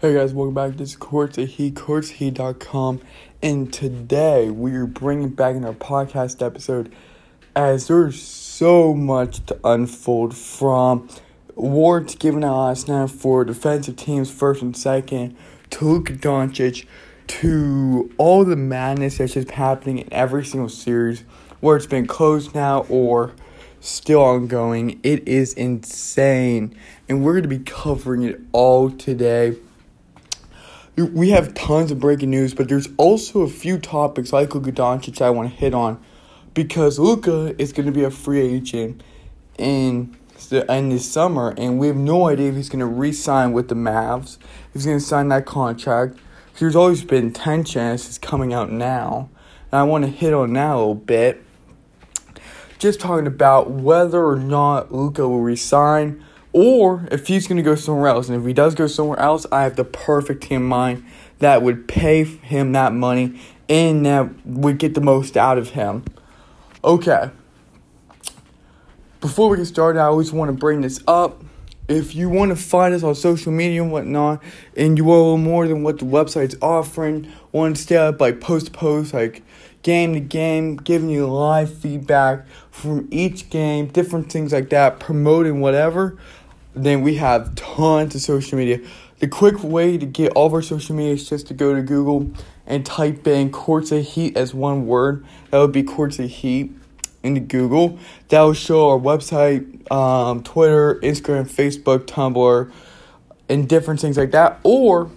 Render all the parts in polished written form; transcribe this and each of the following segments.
Hey guys, welcome back. This is Courtside Heat, CourtsideHeat.com, and today we are bringing back in our podcast episode as there's so much to unfold from awards given out last night for defensive teams first and second, to Luka Doncic, to all the madness that's just happening in every single series, where it's been closed now or still ongoing. It is insane, and we're going to be covering it all today. We have tons of breaking news, but there's also a few topics like Luka Doncic I want to hit on, because Luka is going to be a free agent in this summer, and we have no idea if he's going to re-sign with the Mavs, if he's going to sign that contract. There's always been tension as it's coming out now, and I want to hit on that a little bit. Just talking about whether or not Luka will re-sign, or if he's going to go somewhere else. And if he does go somewhere else, I have the perfect team in mind that would pay him that money and that would get the most out of him. Okay. Before we get started, I always want to bring this up. If you want to find us on social media and whatnot, and you want a little more than what the website's offering, want to stay up like post to post, like game to game, giving you live feedback from each game, different things like that, promoting whatever, then we have tons of social media. The quick way to get all of our social media is just to go to Google and type in Courtside Heat as one word. That would be Courtside Heat into Google. That will show our website, Twitter, Instagram, Facebook, Tumblr, and different things like that. Or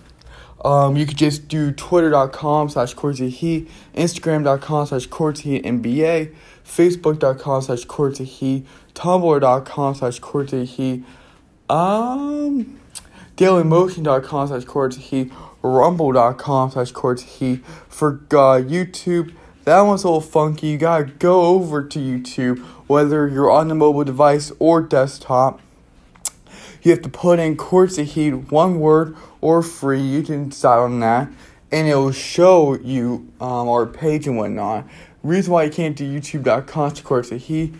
you could just do twitter.com/CourtsideHeat, Instagram.com/CourtsideNBA, Facebook.com/CourtsideHeat, Tumblr.com/CourtsideHeat, DailyMotion.com/CourtsideHeat, Rumble.com/CourtsideHeat. For YouTube, that one's a little funky. You gotta go over to YouTube, whether you're on the mobile device or desktop. You have to put in Courtside Heat, one word, or free. You can decide on that, and it will show you our page and whatnot. Reason why you can't do YouTube.com/CourtsideHeat,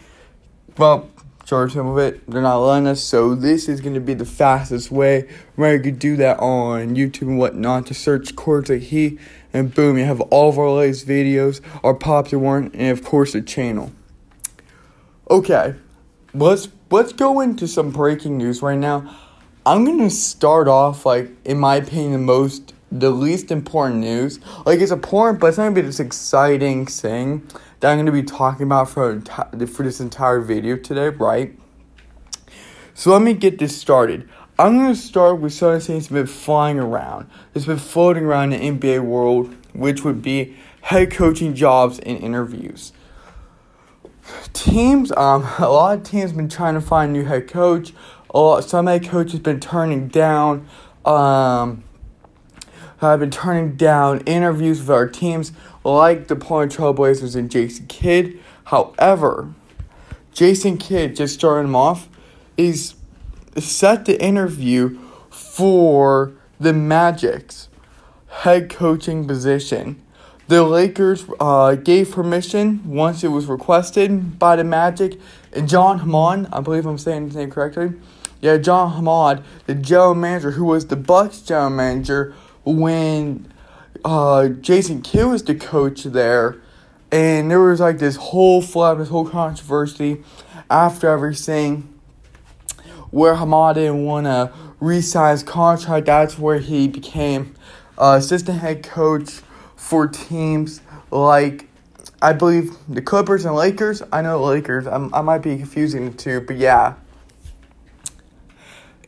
well, charge some of it. They're not letting us, so this is going to be the fastest way where you could do that on YouTube and whatnot. To search Courtside Heat, and boom, you have all of our latest videos, our popular one, and of course the channel. Okay, Let's go into some breaking news right now. I'm going to start off, like, in my opinion, the least important news. Like, it's important, but it's not going to be this exciting thing that I'm going to be talking about for this entire video today, right? So let me get this started. I'm going to start with something that's been flying around. It's been floating around in the NBA world, which would be head coaching jobs and interviews. Teams, a lot of teams have been trying to find a new head coach. Some head coaches have been turning down, interviews with our teams, like the Portland Trail Blazers and Jason Kidd. However, Jason Kidd, just starting him off, is set to interview for the Magic's head coaching position. The Lakers gave permission once it was requested by the Magic, and John Hammond, I believe I'm saying his name correctly. Yeah, John Hammond, the general manager who was the Bucks general manager when Jason Kidd was the coach there, and there was like this whole flap, this whole controversy after everything where Hammond didn't want to re-sign his contract. That's where he became assistant head coach for teams like, I believe, the Clippers and Lakers. I know Lakers. I might be confusing the two, but yeah.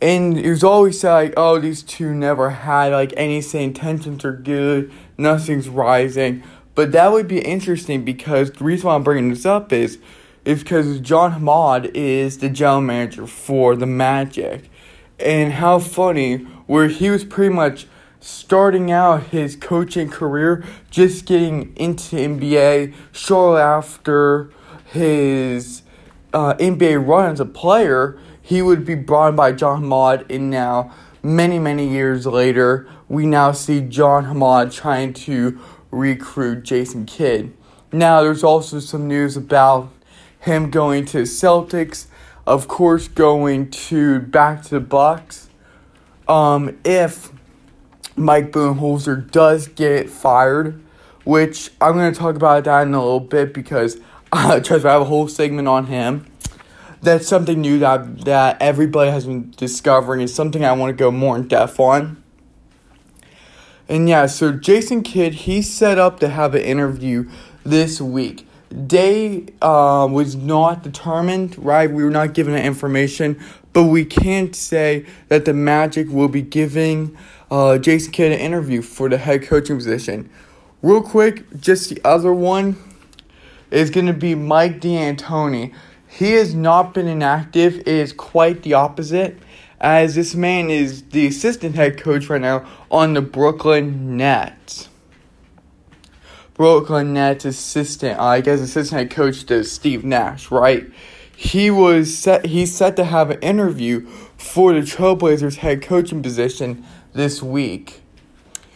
And it was always said, like, oh, these two never had, like, anything. Tensions are good. Nothing's rising. But that would be interesting, because the reason why I'm bringing this up is because John Hammond is the general manager for the Magic. And how funny, where he was pretty much starting out his coaching career, just getting into NBA shortly after his NBA run as a player, he would be brought in by John Hammond, and now, many, many years later, we now see John Hammond trying to recruit Jason Kidd. Now, there's also some news about him going to Celtics, of course going back to the Bucks, if Mike Budenholzer does get fired, which I'm going to talk about that in a little bit because trust me, I have a whole segment on him. That's something new that everybody has been discovering. It's something I want to go more in depth on. And yeah, so Jason Kidd, he's set up to have an interview this week. Day was not determined, right? We were not given that information, but we can't say that the Magic will be giving Jason Kidd an interview for the head coaching position. Real quick, just the other one is going to be Mike D'Antoni. He has not been inactive. It is quite the opposite, as this man is the assistant head coach right now on the Brooklyn Nets. Brooklyn Nets assistant, I guess assistant head coach to Steve Nash, right? He's set to have an interview for the Trailblazers head coaching position this week.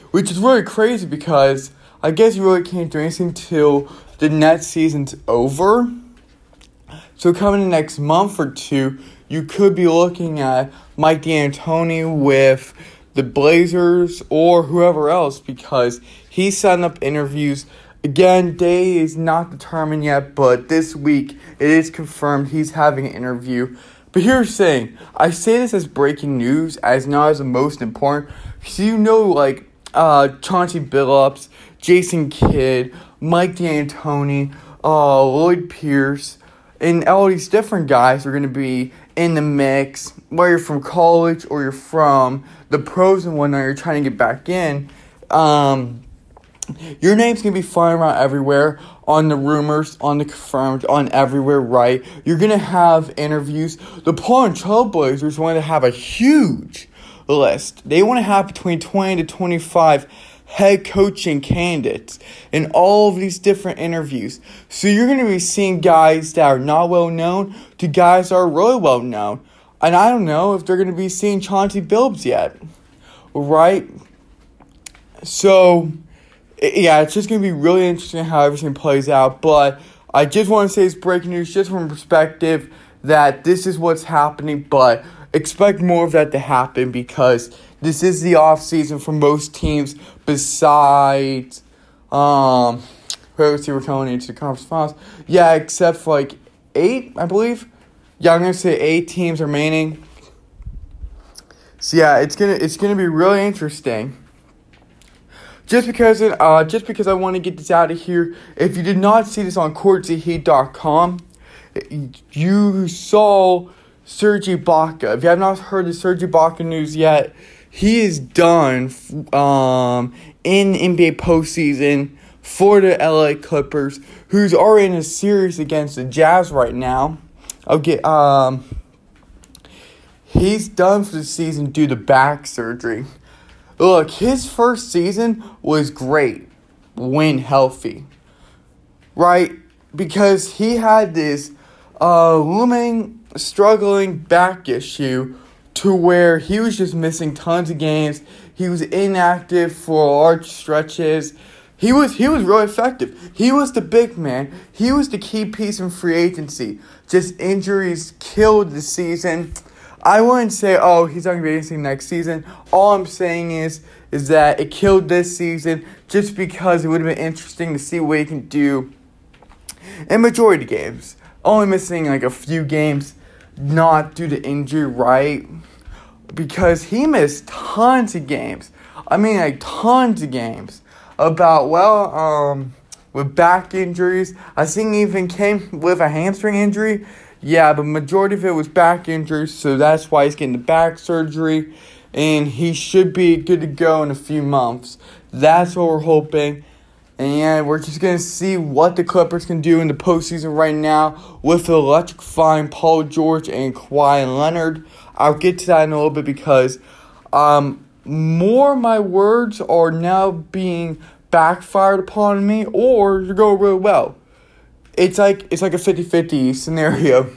Which is really crazy because I guess you really can't do anything till the Nets season's over. So coming the next month or two, you could be looking at Mike D'Antoni with the Blazers or whoever else because he's setting up interviews. Again, day is not determined yet, but this week it is confirmed he's having an interview. But here's the thing. I say this as breaking news, as not as the most important. Because you know, like, Chauncey Billups, Jason Kidd, Mike D'Antoni, Lloyd Pierce, and all these different guys are going to be in the mix. Whether you're from college or you're from the pros and whatnot, you're trying to get back in. Your name's going to be flying around everywhere, on the rumors, on the confirmed, on everywhere, right? You're going to have interviews. The Portland Trail Blazers want to have a huge list. They want to have between 20 to 25 head coaching candidates in all of these different interviews. So you're going to be seeing guys that are not well known to guys that are really well known. And I don't know if they're going to be seeing Chauncey Billups yet, right? So yeah, it's just going to be really interesting how everything plays out. But I just want to say it's breaking news just from perspective that this is what's happening. But expect more of that to happen because this is the offseason for most teams besides, we're coming into the conference finals. Yeah, except for like 8, I believe. Yeah, I'm going to say 8 teams remaining. So yeah, it's gonna be really interesting. Just because I want to get this out of here, if you did not see this on CourtsideHeat.com, you saw Serge Ibaka. If you have not heard the Serge Ibaka news yet, he is done in NBA postseason for the LA Clippers, who's already in a series against the Jazz right now. Okay, he's done for the season due to back surgery. Look, his first season was great when healthy, right? Because he had this looming, struggling back issue to where he was just missing tons of games. He was inactive for large stretches. He was really effective. He was the big man. He was the key piece in free agency. Just injuries killed the season. I wouldn't say, oh, he's not going to be anything next season. All I'm saying is that it killed this season just because it would have been interesting to see what he can do in majority of games. Only missing like a few games, not due to injury, right? Because he missed tons of games. I mean, like tons of games. With back injuries. I think he even came with a hamstring injury. Yeah, but majority of it was back injuries, so that's why he's getting the back surgery. And he should be good to go in a few months. That's what we're hoping. And we're just going to see what the Clippers can do in the postseason right now with electrifying Paul George and Kawhi Leonard. I'll get to that in a little bit because more of my words are now being backfired upon me or they're going really well. It's like a 50-50 scenario.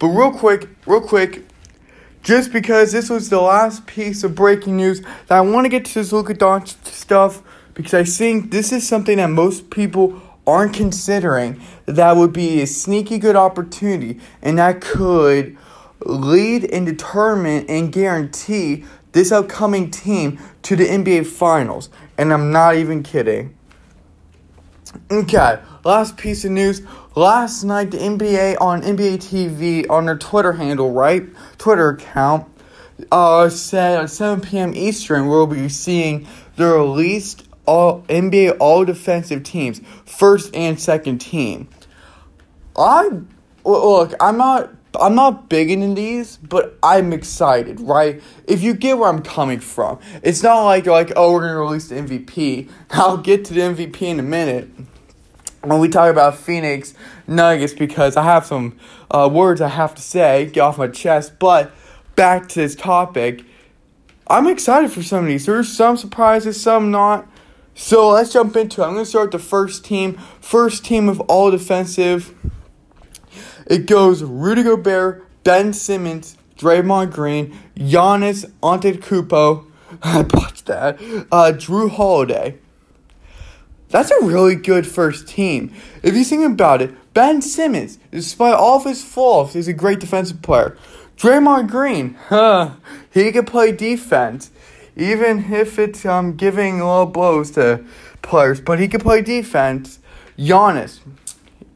But real quick, just because this was the last piece of breaking news, that I want to get to this Luka Doncic stuff because I think this is something that most people aren't considering that would be a sneaky good opportunity and that could lead and determine and guarantee this upcoming team to the NBA Finals. And I'm not even kidding. Okay, last piece of news. Last night, the NBA on NBA TV, on their Twitter handle, right? Twitter account, said at 7 p.m. Eastern, we'll be seeing the released NBA All-Defensive teams, first and second team. I'm not big into these, but I'm excited, right? If you get where I'm coming from. It's not like you're like, oh, we're going to release the MVP. I'll get to the MVP in a minute when we talk about Phoenix Nuggets, because I have some words I have to say, get off my chest. But back to this topic, I'm excited for some of these. There's some surprises, some not. So let's jump into it. I'm going to start with the first team. First team of all defensive. It goes Rudy Gobert, Ben Simmons, Draymond Green, Giannis Antetokounmpo. I botched that. Jrue Holiday. That's a really good first team. If you think about it, Ben Simmons, despite all of his flaws, is a great defensive player. Draymond Green, he can play defense, even if it's giving low blows to players, but he can play defense. Giannis,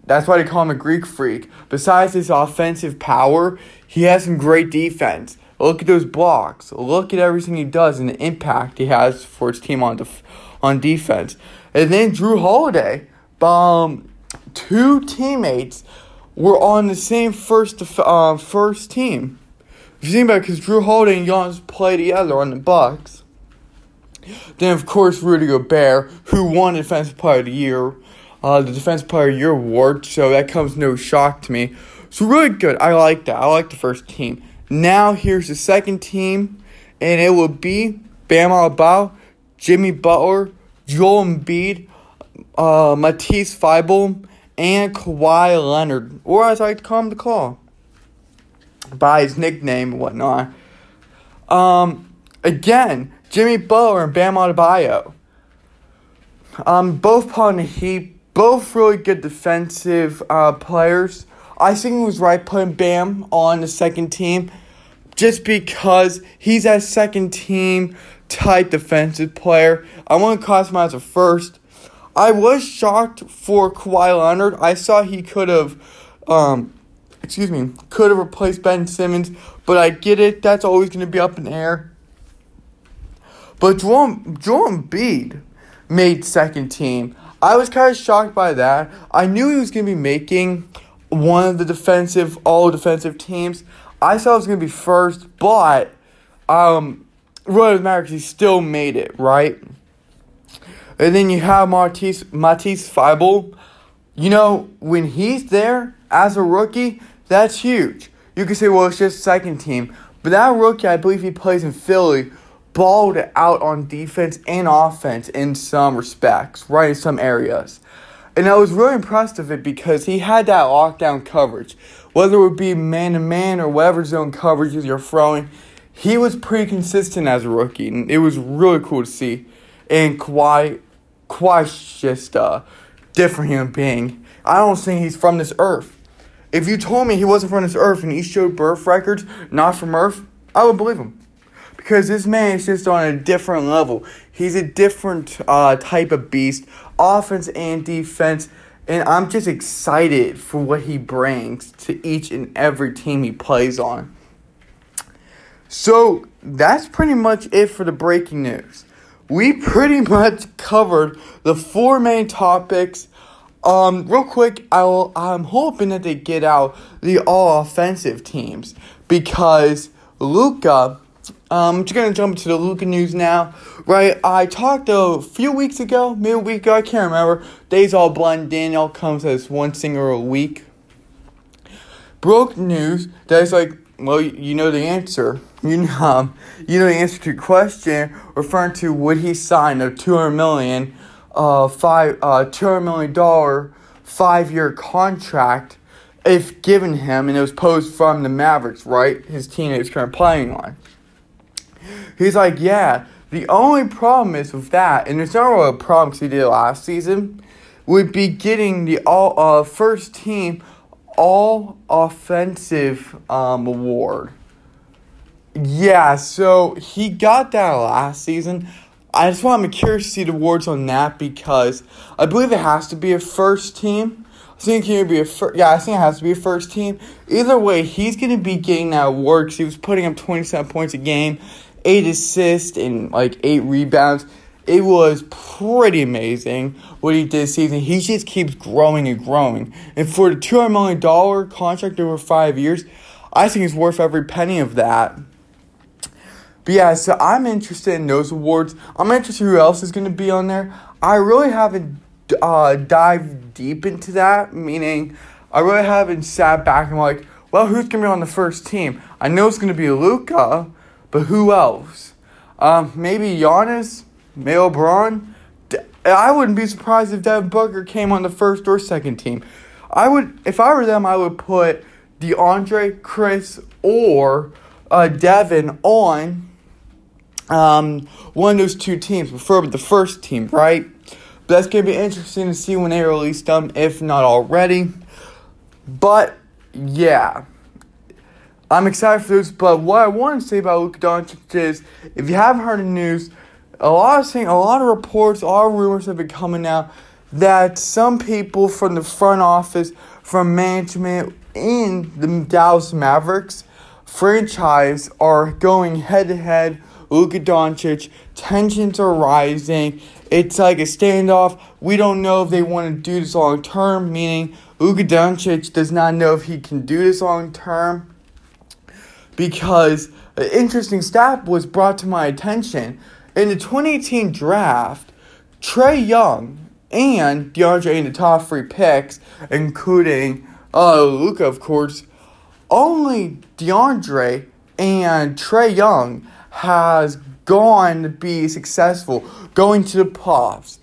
that's why they call him a Greek freak. Besides his offensive power, he has some great defense. Look at those blocks. Look at everything he does and the impact he has for his team on defense. And then Jrue Holiday, two teammates were on the same first team. If you think about it, because Jrue Holiday and Giannis play together on the Bucks. Then, of course, Rudy Gobert, who won Defensive Player of the Year, the Defensive Player of the Year award, so that comes no shock to me. So really good. I like that. I like the first team. Now here's the second team, and it will be Bam Adebayo, Jimmy Butler, Joel Embiid, Matisse Thybulle, and Kawhi Leonard, or as I like to call him, the Claw, by his nickname and whatnot. Again, Jimmy Butler and Bam Adebayo. Both on the Heat, both really good defensive players. I think it was right putting Bam on the second team, just because he's that second team type defensive player. I want to class him as a first. I was shocked for Kawhi Leonard. I saw he could have replaced Ben Simmons, but I get it. That's always going to be up in the air. But Joel Embiid made second team. I was kind of shocked by that. I knew he was going to be making one of the all-defensive teams. I thought it was going to be first, but it really doesn't matter because he still made it, right? And then you have Matisse Thybulle. You know, when he's there as a rookie, that's huge. You can say, well, it's just second team. But that rookie, I believe he plays in Philly, balled out on defense and offense in some respects, right, in some areas. And I was really impressed with it because he had that lockdown coverage. Whether it would be man-to-man or whatever zone coverages you're throwing, he was pretty consistent as a rookie. And it was really cool to see. And Kawhi's just a different human being. I don't think he's from this earth. If you told me he wasn't from this earth and he showed birth records, not from earth, I would believe him. Because this man is just on a different level. He's a different type of beast, offense and defense. And I'm just excited for what he brings to each and every team he plays on. So that's pretty much it for the breaking news. We pretty much covered the four main topics. Real quick, I'm hoping that they get out the all-offensive teams because Luka, I'm just going to jump into the Luka news now, right? I talked a few weeks ago, maybe a week ago, I can't remember. Days all blend in, it all comes as one single week. Broke news that it's like, well, you know the answer. You know the answer to your question, referring to would he sign a $200 million five-year contract if given him, and it was posed from the Mavericks, right? His team that he's currently playing on. He's like, yeah, the only problem is with that, and it's not really a problem because he did it last season, would be getting the first team all-offensive award. Yeah, so he got that last season. I'm curious to see the awards on that because I believe it has to be a first team. I think it has to be a first team. Either way, he's going to be getting that award because he was putting up 27 points a game, 8 assists, and like 8 rebounds. It was pretty amazing what he did this season. He just keeps growing and growing. And for the $200 million contract over 5 years, I think it's worth every penny of that. But yeah, so I'm interested in those awards. I'm interested who else is going to be on there. I really haven't dived deep into that, meaning I really haven't sat back and like, well, who's going to be on the first team? I know it's going to be Luka, but who else? Maybe Giannis, maybe LeBron. I wouldn't be surprised if Devin Booker came on the first or second team. If I were them, I would put DeAndre, Chris, or Devin on one of those two teams, preferably the first team, right? But that's going to be interesting to see when they release them, if not already. But, yeah, I'm excited for this. But what I want to say about Luka Doncic is, if you haven't heard the news, a lot of reports, a lot of rumors have been coming out that some people from the front office, from management in the Dallas Mavericks franchise are going head-to-head. Luka Doncic, tensions are rising. It's like a standoff. We don't know if they want to do this long-term, meaning Luka Doncic does not know if he can do this long-term because an interesting stat was brought to my attention. In the 2018 draft, Trae Young and DeAndre Ayton, the top 3 picks, including Luka, of course, only DeAndre and Trae Young has gone to be successful, going to the playoffs,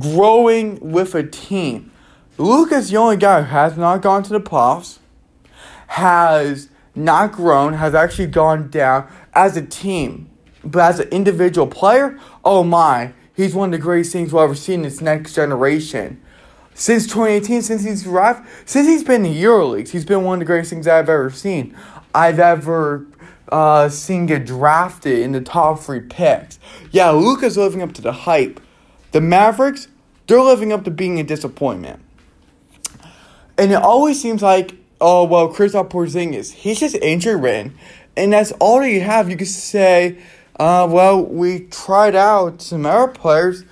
growing with a team. Luka's the only guy who has not gone to the playoffs, has not grown, has actually gone down as a team. But as an individual player, oh my, he's one of the greatest things we'll ever see in this next generation. Since 2018, since he's arrived, since he's been in the EuroLeague, he's been one of the greatest things I've ever seen. I've ever seen get drafted in the top 3 picks. Yeah, Luka's living up to the hype. The Mavericks, they're living up to being a disappointment. And it always seems like, oh, well, Kristaps Porzingis, he's just injury-ridden. And that's all that you have. You could say, well, we tried out some other players.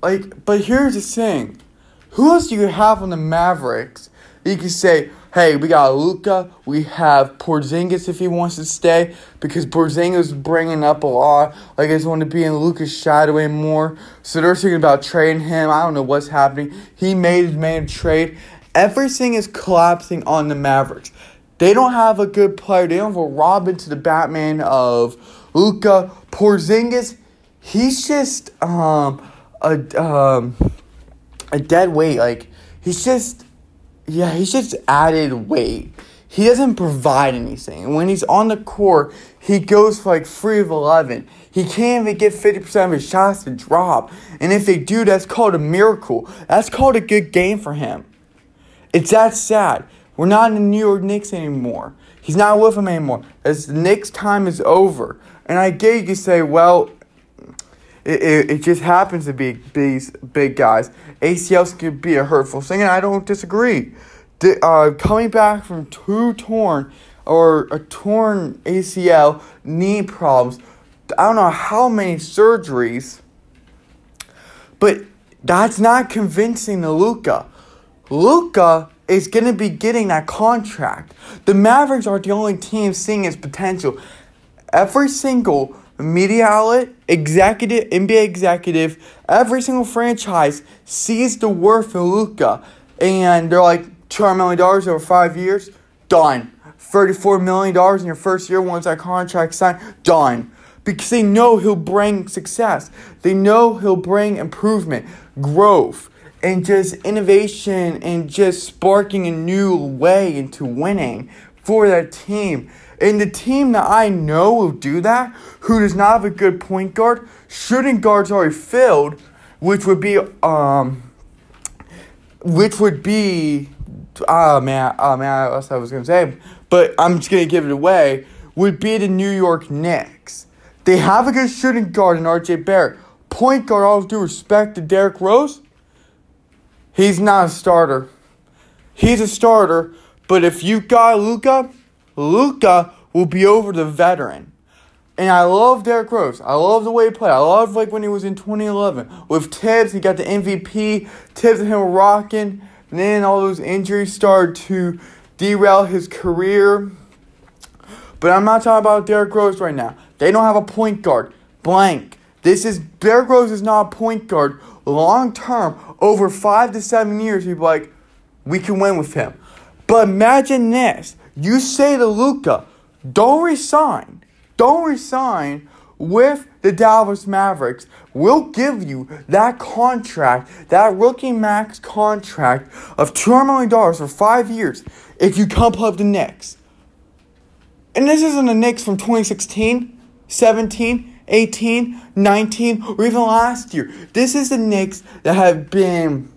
But here's the thing. Who else do you have on the Mavericks? You can say, hey, we got Luka. We have Porzingis if he wants to stay. Because Porzingis bringing up a lot. I guess want to be in Luka's shadow and more. So they're thinking about trading him. I don't know what's happening. He made a trade. Everything is collapsing on the Mavericks. They don't have a good player. They don't have a Robin to the Batman of Luka. Porzingis, he's just a dead weight. He's just added weight. He doesn't provide anything. And when he's on the court, he goes for 3 of 11. He can't even get 50% of his shots to drop. And if they do, that's called a miracle. That's called a good game for him. It's that sad. We're not in the New York Knicks anymore. He's not with them anymore. As the Knicks' time is over. And I get you could say, well, it just happens to be these big guys. ACLs could be a hurtful thing, and I don't disagree. Coming back from a torn ACL, knee problems, I don't know how many surgeries, but that's not convincing to Luka. Luka is going to be getting that contract. The Mavericks are the only team seeing its potential. Every single media outlet, NBA executive, every single franchise sees the worth of Luka. And they're like, $200 million over 5 years? Done. $34 million in your first year once that contract's signed? Done. Because they know he'll bring success. They know he'll bring improvement, growth, and just innovation and just sparking a new way into winning for that team. And the team that I know will do that, who does not have a good point guard, shooting guard's already filled, which would be, I was going to say, but I'm just going to give it away, would be the New York Knicks. They have a good shooting guard in RJ Barrett. Point guard, all due respect to Derrick Rose, he's not a starter. He's a starter, but if you got Luka, Luka will be over the veteran. And I love Derrick Rose. I love the way he played. I love when he was in 2011. With Tibbs, he got the MVP. Tibbs and him were rocking. And then all those injuries started to derail his career. But I'm not talking about Derrick Rose right now. They don't have a point guard. Blank. Derrick Rose is not a point guard. Long term, over 5 to 7 years, you'd be like, we can win with him. But imagine this. You say to Luka, don't resign. Don't resign with the Dallas Mavericks. We'll give you that contract, that rookie max contract of $200 million for 5 years if you come play with the Knicks. And this isn't the Knicks from 2016, 17, 18, 19, or even last year. This is the Knicks that have been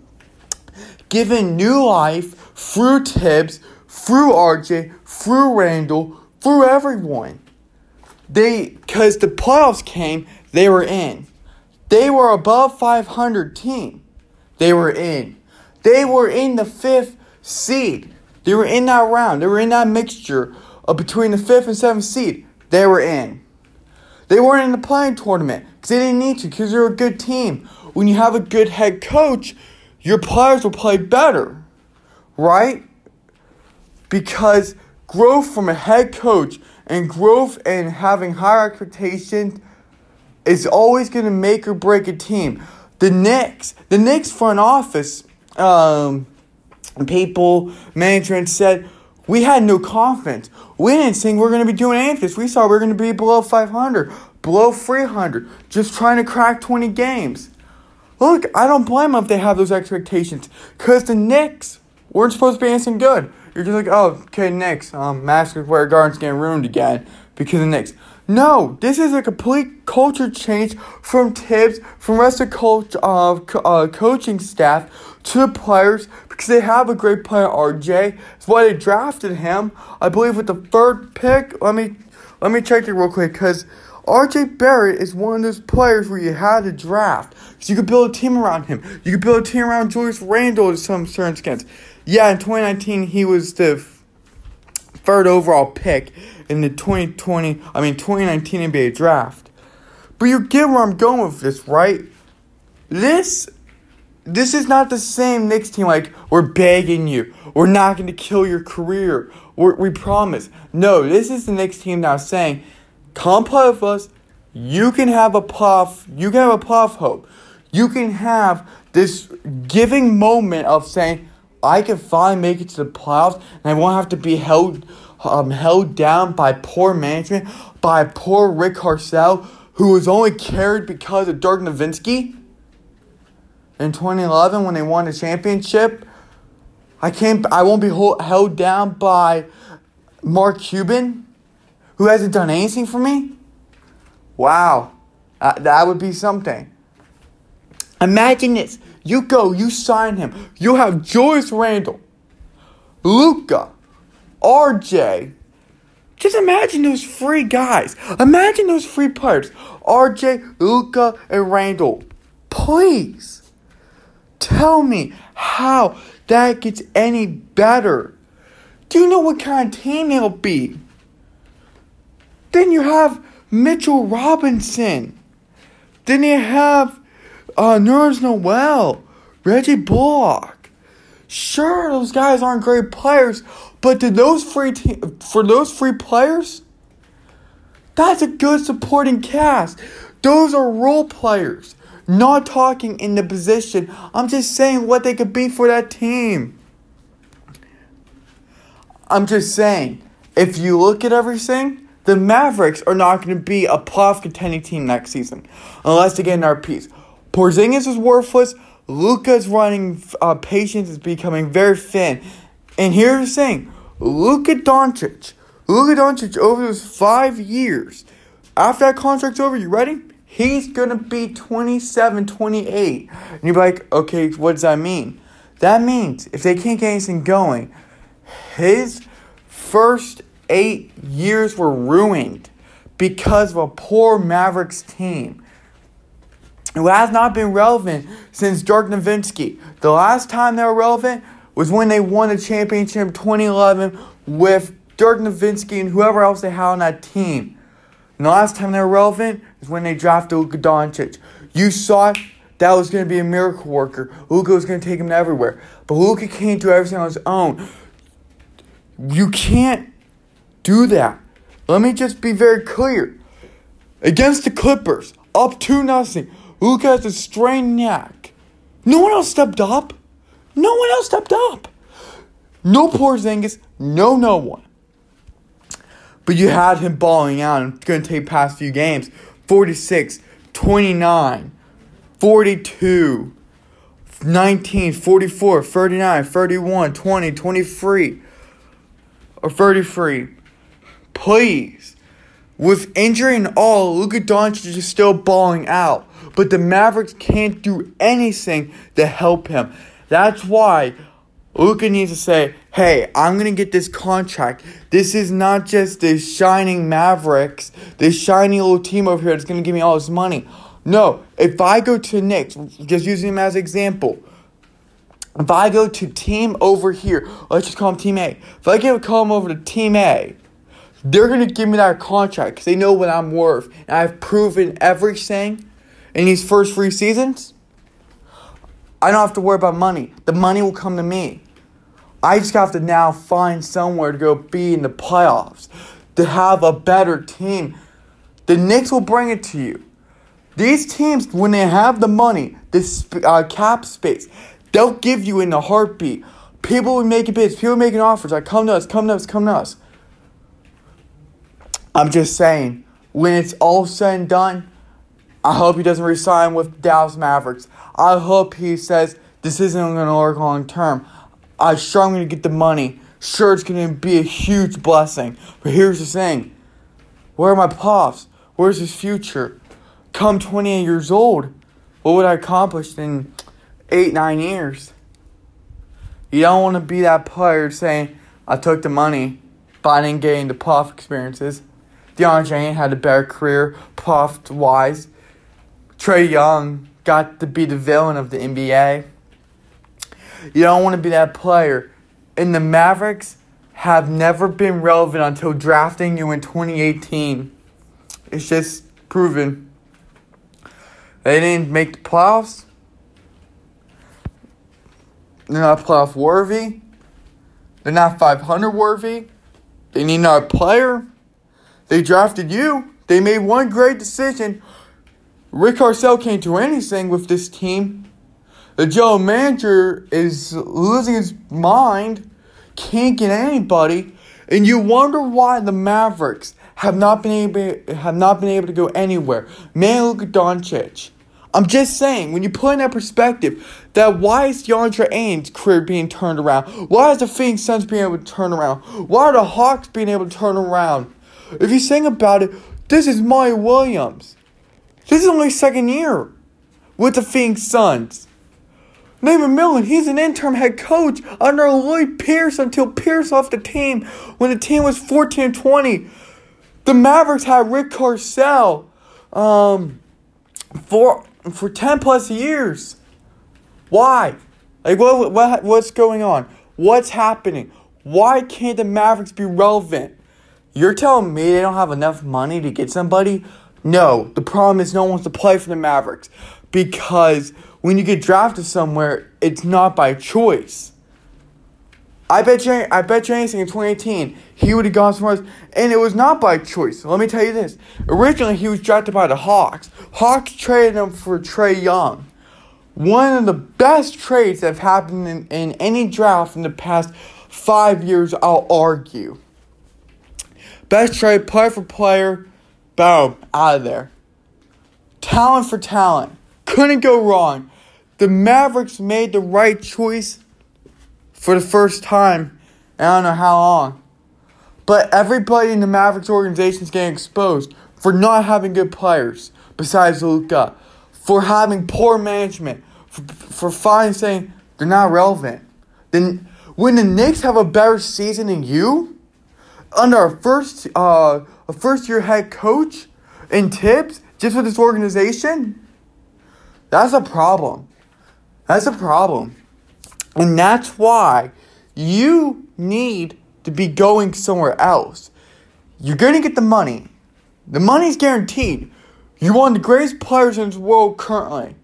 given new life through Tibbs, through RJ, through Randle, through everyone. Because the playoffs came, they were in. They were above 500 team. They were in. They were in the 5th seed. They were in that round. They were in that mixture of between the 5th and 7th seed. They were in. They weren't in the playing tournament because they didn't need to, because they're a good team. When you have a good head coach, your players will play better, right? Because growth from a head coach and growth and having higher expectations is always going to make or break a team. The Knicks front office people, management said, we had no confidence. We didn't think we were going to be doing anything. We thought we were going to be below 500, below 300, just trying to crack 20 games. Look, I don't blame them if they have those expectations because the Knicks weren't supposed to be anything good. You're just like, oh, okay, Knicks. Madison Square Garden's getting ruined again because of the Knicks. No, this is a complete culture change from Tibbs, from the rest of coaching staff to the players because they have a great player, RJ. That's why they drafted him, I believe, with the 3rd pick. Let me check it real quick because RJ Barrett is one of those players where you had to draft because you could build a team around him. You could build a team around Julius Randle to some certain extent. Yeah, in 2019, he was the 3rd overall pick in the 2019 NBA draft. But you get where I'm going with this, right? This is not the same Knicks team, like, we're begging you. We're not going to kill your career. We promise. No, this is the Knicks team now saying, come play with us. You can have a puff hope. You can have this giving moment of saying, I can finally make it to the playoffs, and I won't have to be held down by poor management, by poor Rick Carlisle, who was only carried because of Dirk Nowitzki. In 2011, when they won the championship, I won't be held down by Mark Cuban, who hasn't done anything for me. Wow, that would be something. Imagine this. You go, you sign him. You have Julius Randle, Luka, RJ. Just imagine those 3 guys. Imagine those 3 players. RJ, Luka, and Randle. Please tell me how that gets any better. Do you know what kind of team it'll be? Then you have Mitchell Robinson. Then you have Nerlens Noel, Reggie Bullock. Sure, those guys aren't great players, but for those 3 players, that's a good supporting cast. Those are role players. Not talking in the position. I'm just saying what they could be for that team. I'm just saying, if you look at everything, the Mavericks are not going to be a playoff contending team next season unless they get an RPs. Porzingis is worthless. Luka's running patience is becoming very thin. And here's the thing. Luka Doncic over those 5 years. After that contract's over, you ready? He's going to be 27, 28. And you're like, okay, what does that mean? That means if they can't get anything going, his first 8 years were ruined because of a poor Mavericks team who has not been relevant since Dirk Nowitzki. The last time they were relevant was when they won a championship in 2011 with Dirk Nowitzki and whoever else they had on that team. And the last time they were relevant is when they drafted Luka Doncic. You saw that was going to be a miracle worker. Luka was going to take him everywhere. But Luka can't do everything on his own. You can't do that. Let me just be very clear. Against the Clippers, up 2-0, Luka has a strained neck. No one else stepped up. No Porzingis, no one. But you had him balling out and it's going to take the past few games. 46, 29, 42, 19, 44, 39, 31, 20, 23, or 33. Please. With injury and all, Luka Doncic is still balling out. But the Mavericks can't do anything to help him. That's why Luka needs to say, hey, I'm going to get this contract. This is not just this shining Mavericks, this shiny little team over here that's going to give me all this money. No, if I go to the Knicks, just using him as an example, if I go to team over here, let's just call him Team A. If I get to call him over to Team A, they're going to give me that contract because they know what I'm worth. And I've proven everything in these first 3 seasons. I don't have to worry about money. The money will come to me. I just have to now find somewhere to go be in the playoffs, to have a better team. The Knicks will bring it to you. These teams, when they have the money, this cap space, they'll give you in a heartbeat. People will make bids. People making offers. Like, come to us. I'm just saying, when it's all said and done, I hope he doesn't resign with Dallas Mavericks. I hope he says, this isn't going to work long term. I'm sure I'm going to get the money. Sure, it's going to be a huge blessing. But here's the thing. Where are my pops? Where's his future? Come 28 years old, what would I accomplish in 8, 9 years? You don't want to be that player saying, I took the money, but I didn't get into playoff experiences. DeAndre Ayton had a better career, playoff-wise. Trae Young got to be the villain of the NBA. You don't want to be that player. And the Mavericks have never been relevant until drafting you in 2018. It's just proven. They didn't make the playoffs. They're not playoff worthy. They're not 500 worthy. They need another player. They drafted you. They made one great decision. Rick Carlisle can't do anything with this team. The general manager is losing his mind. Can't get anybody. And you wonder why the Mavericks have not been able to go anywhere. Man, look at Doncic. I'm just saying, when you put in that perspective, that why is DeAndre Ayton's career being turned around? Why is the Phoenix Suns being able to turn around? Why are the Hawks being able to turn around? If you think about it, this is Monty Williams. This is only his second year with the Phoenix Suns. Naaman Millen, he's an interim head coach under Lloyd Pierce until Pierce off the team when the team was 14-20. The Mavericks had Rick Carlisle for 10+ years. Why? Like what's going on? What's happening? Why can't the Mavericks be relevant? You're telling me they don't have enough money to get somebody? No, the problem is no one wants to play for the Mavericks because when you get drafted somewhere, it's not by choice. I bet you anything in 2018, he would have gone somewhere else, and it was not by choice. Let me tell you this. Originally, he was drafted by the Hawks. Hawks traded him for Trae Young. One of the best trades that have happened in any draft in the past 5 years, I'll argue. Best trade, player for player, boom, out of there. Talent for talent. Couldn't go wrong. The Mavericks made the right choice for the first time, I don't know how long. But everybody in the Mavericks organization is getting exposed for not having good players besides Luka, for having poor management, for finally saying they're not relevant. Then when the Knicks have a better season than you, under our first year head coach in Tibbs just for this organization? That's a problem. That's a problem. And that's why you need to be going somewhere else. You're going to get the money. The money's guaranteed. You're one of the greatest players in this world currently.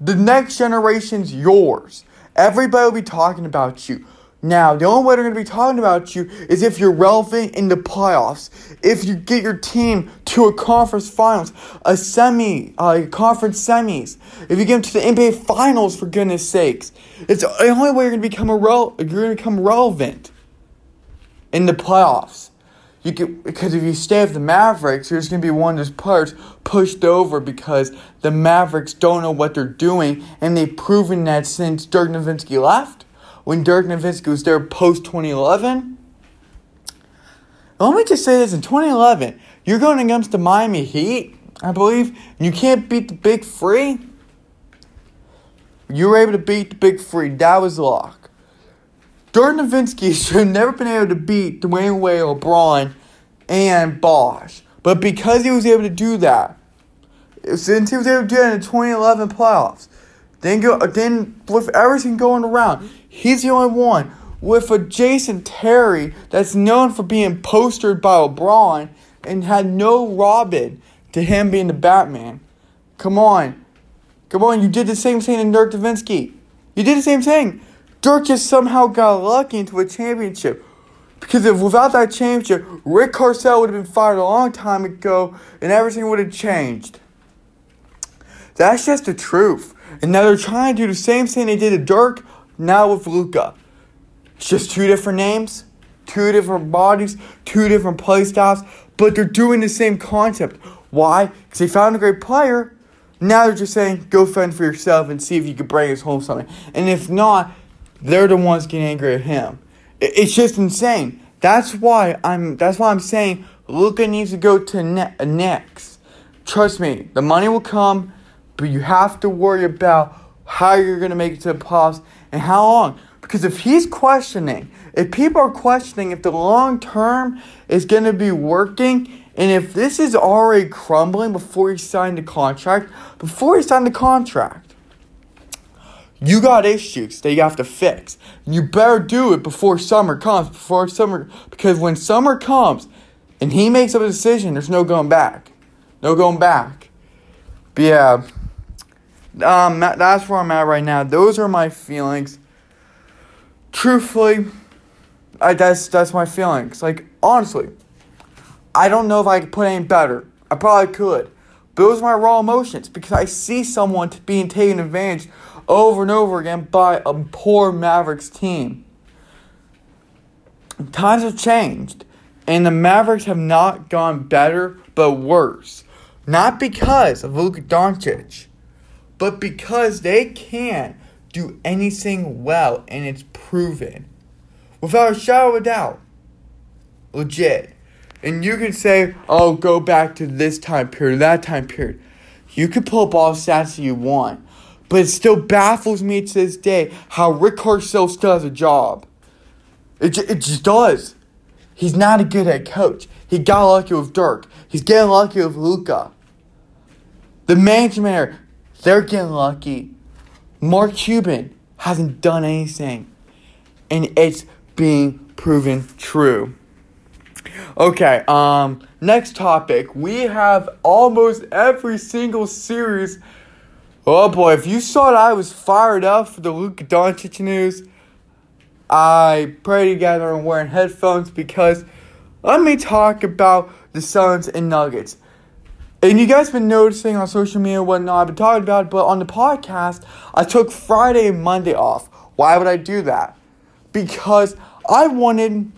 The next generation's yours. Everybody will be talking about you. Now, the only way they're going to be talking about you is if you're relevant in the playoffs. If you get your team to a conference finals, conference semis. If you get them to the NBA finals, for goodness sakes. It's the only way you're going to become relevant in the playoffs. Because if you stay with the Mavericks, you're just going to be one of those players pushed over because the Mavericks don't know what they're doing, and they've proven that since Dirk Nowitzki left. When Dirk Nowitzki was there post-2011. Let me just say this. In 2011, you're going against the Miami Heat, I believe. And you can't beat the Big Three. You were able to beat the Big Three. That was luck. Dirk Nowitzki should have never been able to beat Dwayne Wade, LeBron, and Bosh. But because he was able to do that, since he was able to do that in the 2011 playoffs, then with everything going around, he's the only one with a Jason Terry that's known for being postered by LeBron and had no Robin to him being the Batman. Come on. Come on, you did the same thing to Dirk Nowitzki. You did the same thing. Dirk just somehow got lucky into a championship. Because if without that championship, Rick Carlisle would have been fired a long time ago and everything would have changed. That's just the truth. And now they're trying to do the same thing they did to Dirk, now with Luka. It's just two different names, two different bodies, two different play styles, but they're doing the same concept. Why? Because they found a great player. Now they're just saying, go fend for yourself and see if you can bring us home something. And if not, they're the ones getting angry at him. It's just insane. That's why I'm saying Luka needs to go to next. Trust me, the money will come. But you have to worry about how you're going to make it to the playoffs and how long. Because if he's questioning, if people are questioning if the long term is going to be working, and if this is already crumbling before he signed the contract, you got issues that you have to fix. And you better do it before summer comes, because when summer comes and he makes up a decision, there's no going back. No going back. But yeah. That's where I'm at right now. Those are my feelings. Truthfully, that's my feelings. Like, honestly, I don't know if I could put any better. I probably could. But those are my raw emotions because I see someone being taken advantage over and over again by a poor Mavericks team. Times have changed, and the Mavericks have not gone better but worse. Not because of Luka Doncic, but because they can't do anything well, and it's proven. Without a shadow of a doubt. Legit. And you can say, oh, go back to this time period, that time period. You can pull up all the stats that you want, but it still baffles me to this day how Rick Carlisle still has a job. It just does. He's not a good head coach. He got lucky with Dirk. He's getting lucky with Luka. The management, they're getting lucky. Mark Cuban hasn't done anything. And it's being proven true. Okay, next topic. We have almost every single series. Oh boy, if you saw that I was fired up for the Luka Doncic news, I pray together and wearing headphones because let me talk about the Suns and Nuggets. And you guys have been noticing on social media and whatnot, I've been talking about it, but on the podcast, I took Friday and Monday off. Why would I do that? Because I wanted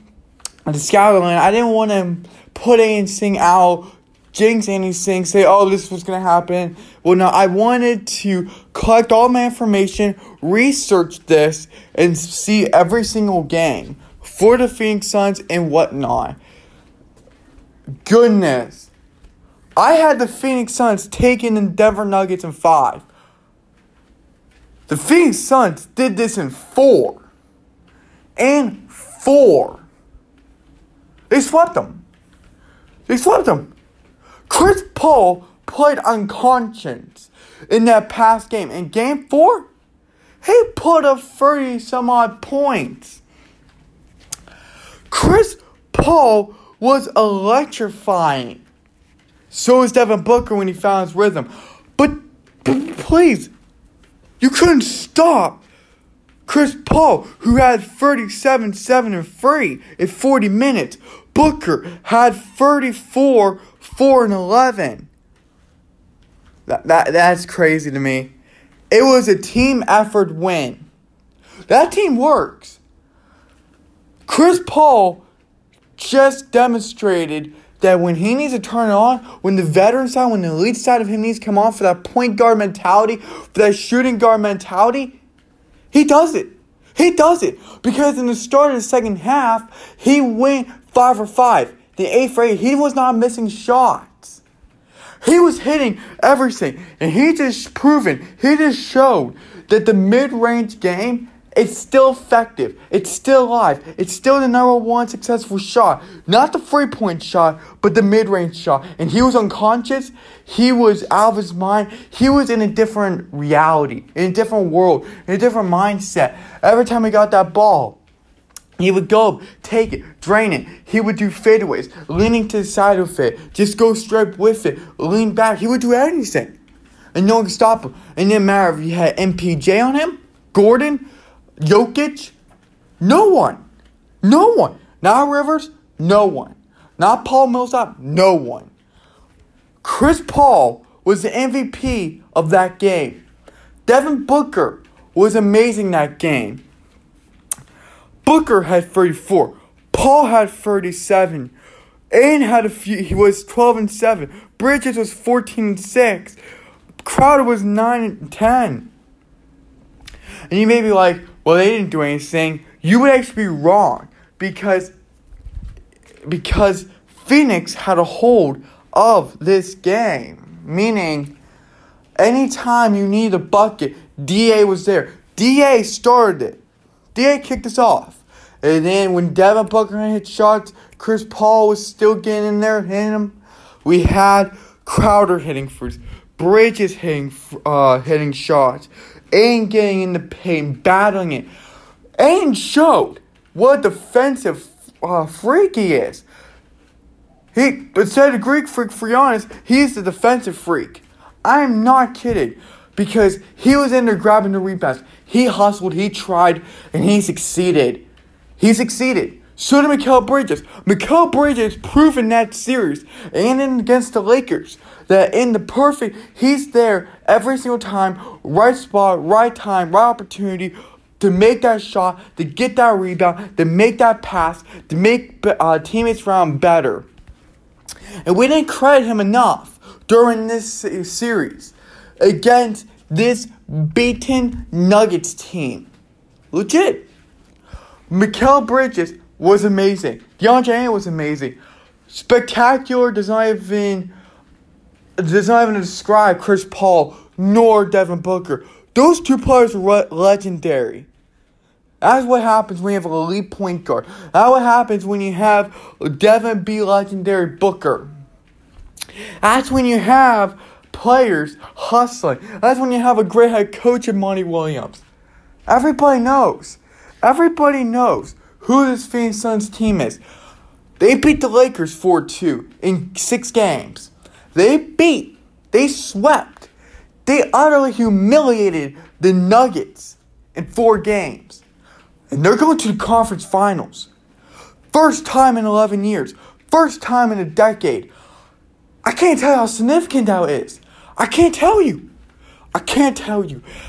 to scout the land. I didn't want to put anything out, jinx anything, say, oh, this was going to happen. Well, no, I wanted to collect all my information, research this, and see every single game for the Phoenix Suns and whatnot. Goodness. I had the Phoenix Suns taking the Denver Nuggets in 5. The Phoenix Suns did this in 4. They swept them. They swept them. Chris Paul played unconscious in that past game. In game 4, he put up 30-some-odd points. Chris Paul was electrifying. So was Devin Booker when he found his rhythm. But please, you couldn't stop Chris Paul, who had 37, 7, and 3 in 40 minutes. Booker had 34, 4, and 11. That's crazy to me. It was a team effort win. That team works. Chris Paul just demonstrated that when he needs to turn it on, when the veteran side, when the elite side of him needs to come on for that point guard mentality, for that shooting guard mentality, he does it. He does it. Because in the start of the second half, he went 5 for 5. The 8 for 8, he was not missing shots. He was hitting everything. And he just showed that the mid-range game, it's still effective. It's still live. It's still the number one successful shot. Not the three-point shot, but the mid-range shot. And he was unconscious. He was out of his mind. He was in a different reality, in a different world, in a different mindset. Every time he got that ball, he would go, take it, drain it. He would do fadeaways, leaning to the side of it, just go straight with it, lean back. He would do anything. And no one could stop him. And it didn't matter if you had MPJ on him, Gordon, Jokic, no one. Not Rivers, no one. Not Paul Millsap, no one. Chris Paul was the MVP of that game. Devin Booker was amazing that game. Booker had 34. Paul had 37. Ayton had a few. He was 12 and 7. Bridges was 14 and 6. Crowder was 9 and 10. And you may be like, well, they didn't do anything. You would actually be wrong because Phoenix had a hold of this game. Meaning, anytime you need a bucket, DA was there. DA started it. DA kicked us off. And then when Devin Booker hit shots, Chris Paul was still getting in there and hitting him. We had Crowder hitting first. Bridges hitting shots. Ain't getting in the paint, battling it. Ain't showed what a defensive freak he is. He, instead of Greek freak for Giannis, he's the defensive freak. I am not kidding. Because he was in there grabbing the rebounds. He hustled, he tried, and he succeeded. He succeeded. So did Mikal Bridges. Mikal Bridges proved in that series and against the Lakers that in the perfect, he's there every single time, right spot, right time, right opportunity to make that shot, to get that rebound, to make that pass, to make teammates around better. And we didn't credit him enough during this series against this beaten Nuggets team. Legit. Mikal Bridges was amazing. DeAndre Ayton was amazing. Spectacular does not even describe Chris Paul nor Devin Booker. Those two players were legendary. That's what happens when you have an elite point guard. That's what happens when you have Devin B. legendary Booker. That's when you have players hustling. That's when you have a great head coach in Monty Williams. Everybody knows. Everybody knows who this Phoenix Suns team is. They beat the Lakers 4-2 in 6 games. They swept. They utterly humiliated the Nuggets in 4 games. And they're going to the conference finals. First time in 11 years. First time in a decade. I can't tell you how significant that is. I can't tell you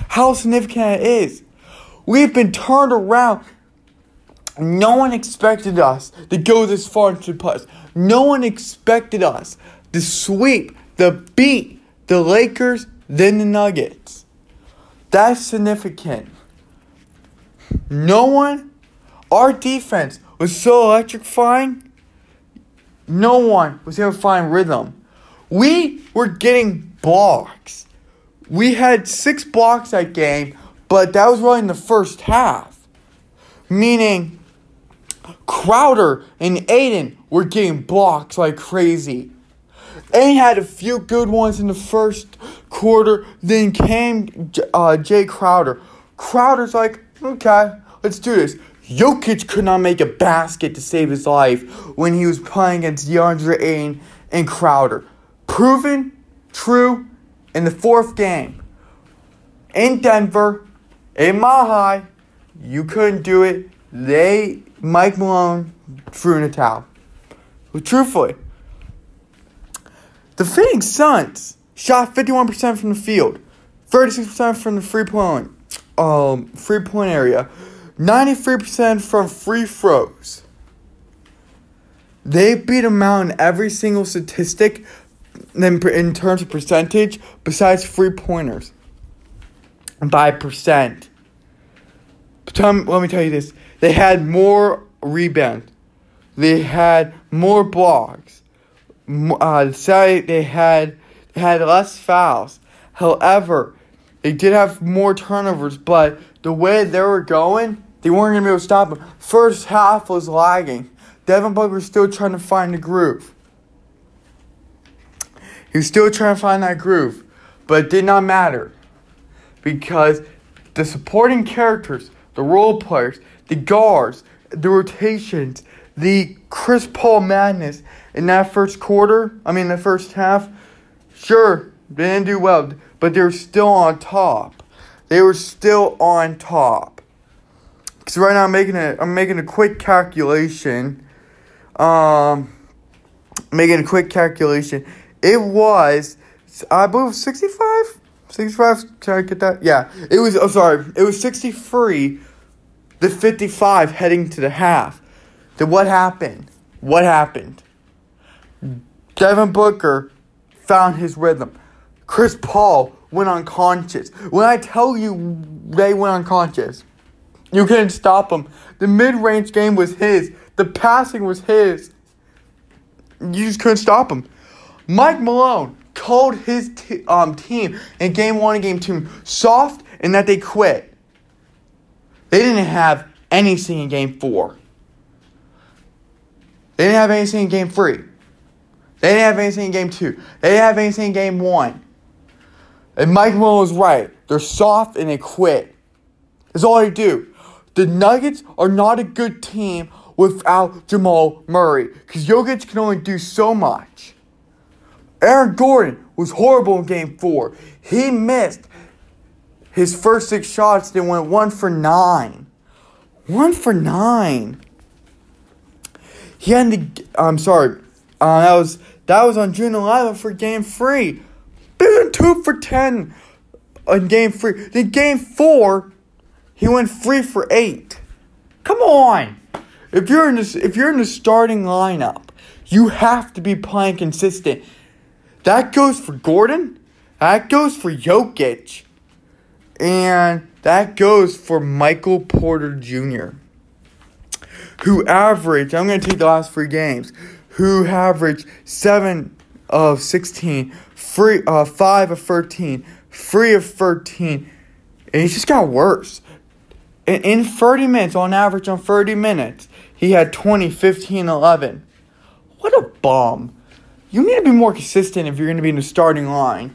how significant it is. We've been turned around. No one expected us to go this far into the playoffs. No one expected us to sweep, to beat the Lakers, then the Nuggets. That's significant. No one, our defense was so electrifying, no one was able to find rhythm. We were getting blocks. We had 6 blocks that game, but that was really in the first half. Meaning, Crowder and Ayton were getting blocked like crazy. Ayton had a few good ones in the first quarter, then came Jay Crowder. Crowder's like, okay, let's do this. Jokic could not make a basket to save his life when he was playing against DeAndre Ayton and Crowder. Proven true in the fourth game. In Denver, in Mile High, you couldn't do it. Mike Malone threw in a towel. But truthfully, the Phoenix Suns shot 51% from the field, 36% from the free point area, 93% from free throws. They beat them out in every single statistic in terms of percentage besides free pointers by percent. Let me tell you this. They had more rebounds. They had more blocks. They had less fouls. However, they did have more turnovers, but the way they were going, they weren't going to be able to stop them. First half was lagging. Devin Booker was still trying to find the groove. He was still trying to find that groove, but it did not matter because the supporting characters, the role players, the guards, the rotations, the Chris Paul madness in that the first half, sure, they didn't do well, but they were still on top. They were still on top. Because right now I'm making a quick calculation. It was, I believe, 65? 65? Can I get that? Yeah. It was 63 to 55 heading to the half. Then what happened? Devin Booker found his rhythm. Chris Paul went unconscious. When I tell you they went unconscious, you couldn't stop them. The mid-range game was his. The passing was his. You just couldn't stop him. Mike Malone called his team in Game 1 and Game 2 soft and that they quit. They didn't have anything in Game 4. They didn't have anything in Game 3. They didn't have anything in Game 2. They didn't have anything in Game 1. And Mike Malone was right. They're soft and they quit. That's all they do. The Nuggets are not a good team without Jamal Murray because Jokic can only do so much. Aaron Gordon was horrible in Game 4. He missed his first 6 shots, then went 1 for 9. 1 for 9. He had to, that was on June 11th for Game 3. Been 2 for 10 on Game 3. Then Game 4, he went 3 for 8. Come on, if you're in the starting lineup, you have to be playing consistent. That goes for Gordon, that goes for Jokic, and that goes for Michael Porter Jr., who averaged, I'm going to take the last 3 games, who averaged 7 of 16, 5 of 13, 3 of 13, and he just got worse. In 30 minutes, on average on 30 minutes, he had 20, 15, 11. What a bum. You need to be more consistent if you're going to be in the starting line.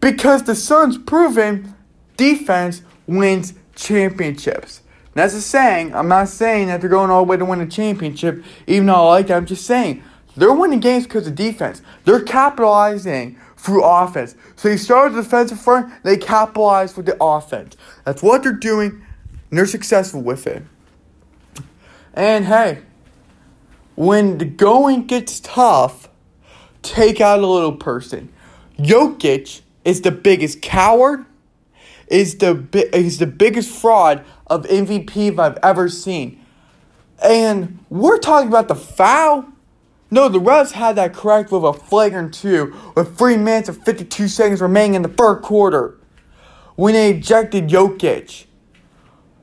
Because the Suns proven defense wins championships. And that's a saying. I'm not saying that they're going all the way to win a championship, even though I like that. I'm just saying they're winning games because of defense. They're capitalizing through offense. So you start with the defensive front, they capitalize with the offense. That's what they're doing, and they're successful with it. And hey, when the going gets tough, take out a little person. Jokic is the biggest coward, is the biggest fraud of MVP I've ever seen. And we're talking about the foul? No, the refs had that correct with a flagrant 2 with 3 minutes and 52 seconds remaining in the first quarter when they ejected Jokic.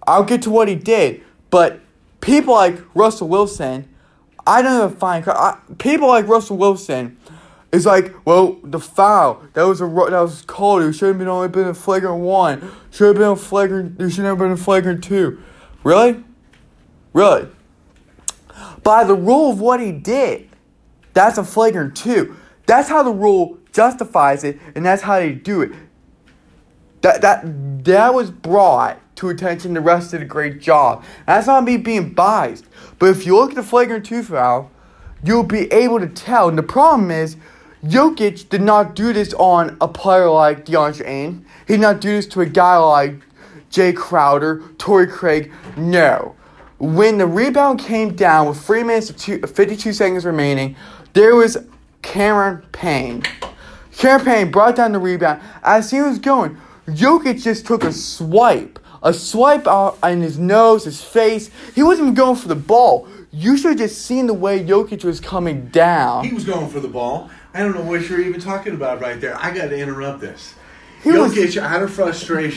I'll get to what he did, but people like Russell Wilson, people like Russell Wilson is like, well, the foul, that was called. It should have only been a flagrant 1. Should have been a flagrant 2. Really? by the rule of what he did, that's a flagrant two. That's how the rule justifies it, and that's how they do it. That was brought to attention. The refs did a great job. And that's not me being biased. But if you look at the flagrant two foul, you'll be able to tell. And the problem is, Jokic did not do this on a player like DeAndre Ayton. He did not do this to a guy like Jay Crowder, Torrey Craig. No. When the rebound came down with 3 minutes to 52 seconds remaining, there was Cameron Payne. Cameron Payne brought down the rebound. As he was going, Jokic just took a swipe out in his nose, his face. He wasn't even going for the ball. You should have just seen the way Jokic was coming down. He was going for the ball. I don't know what you're even talking about right there. I got to interrupt this. Jokic, out of frustration,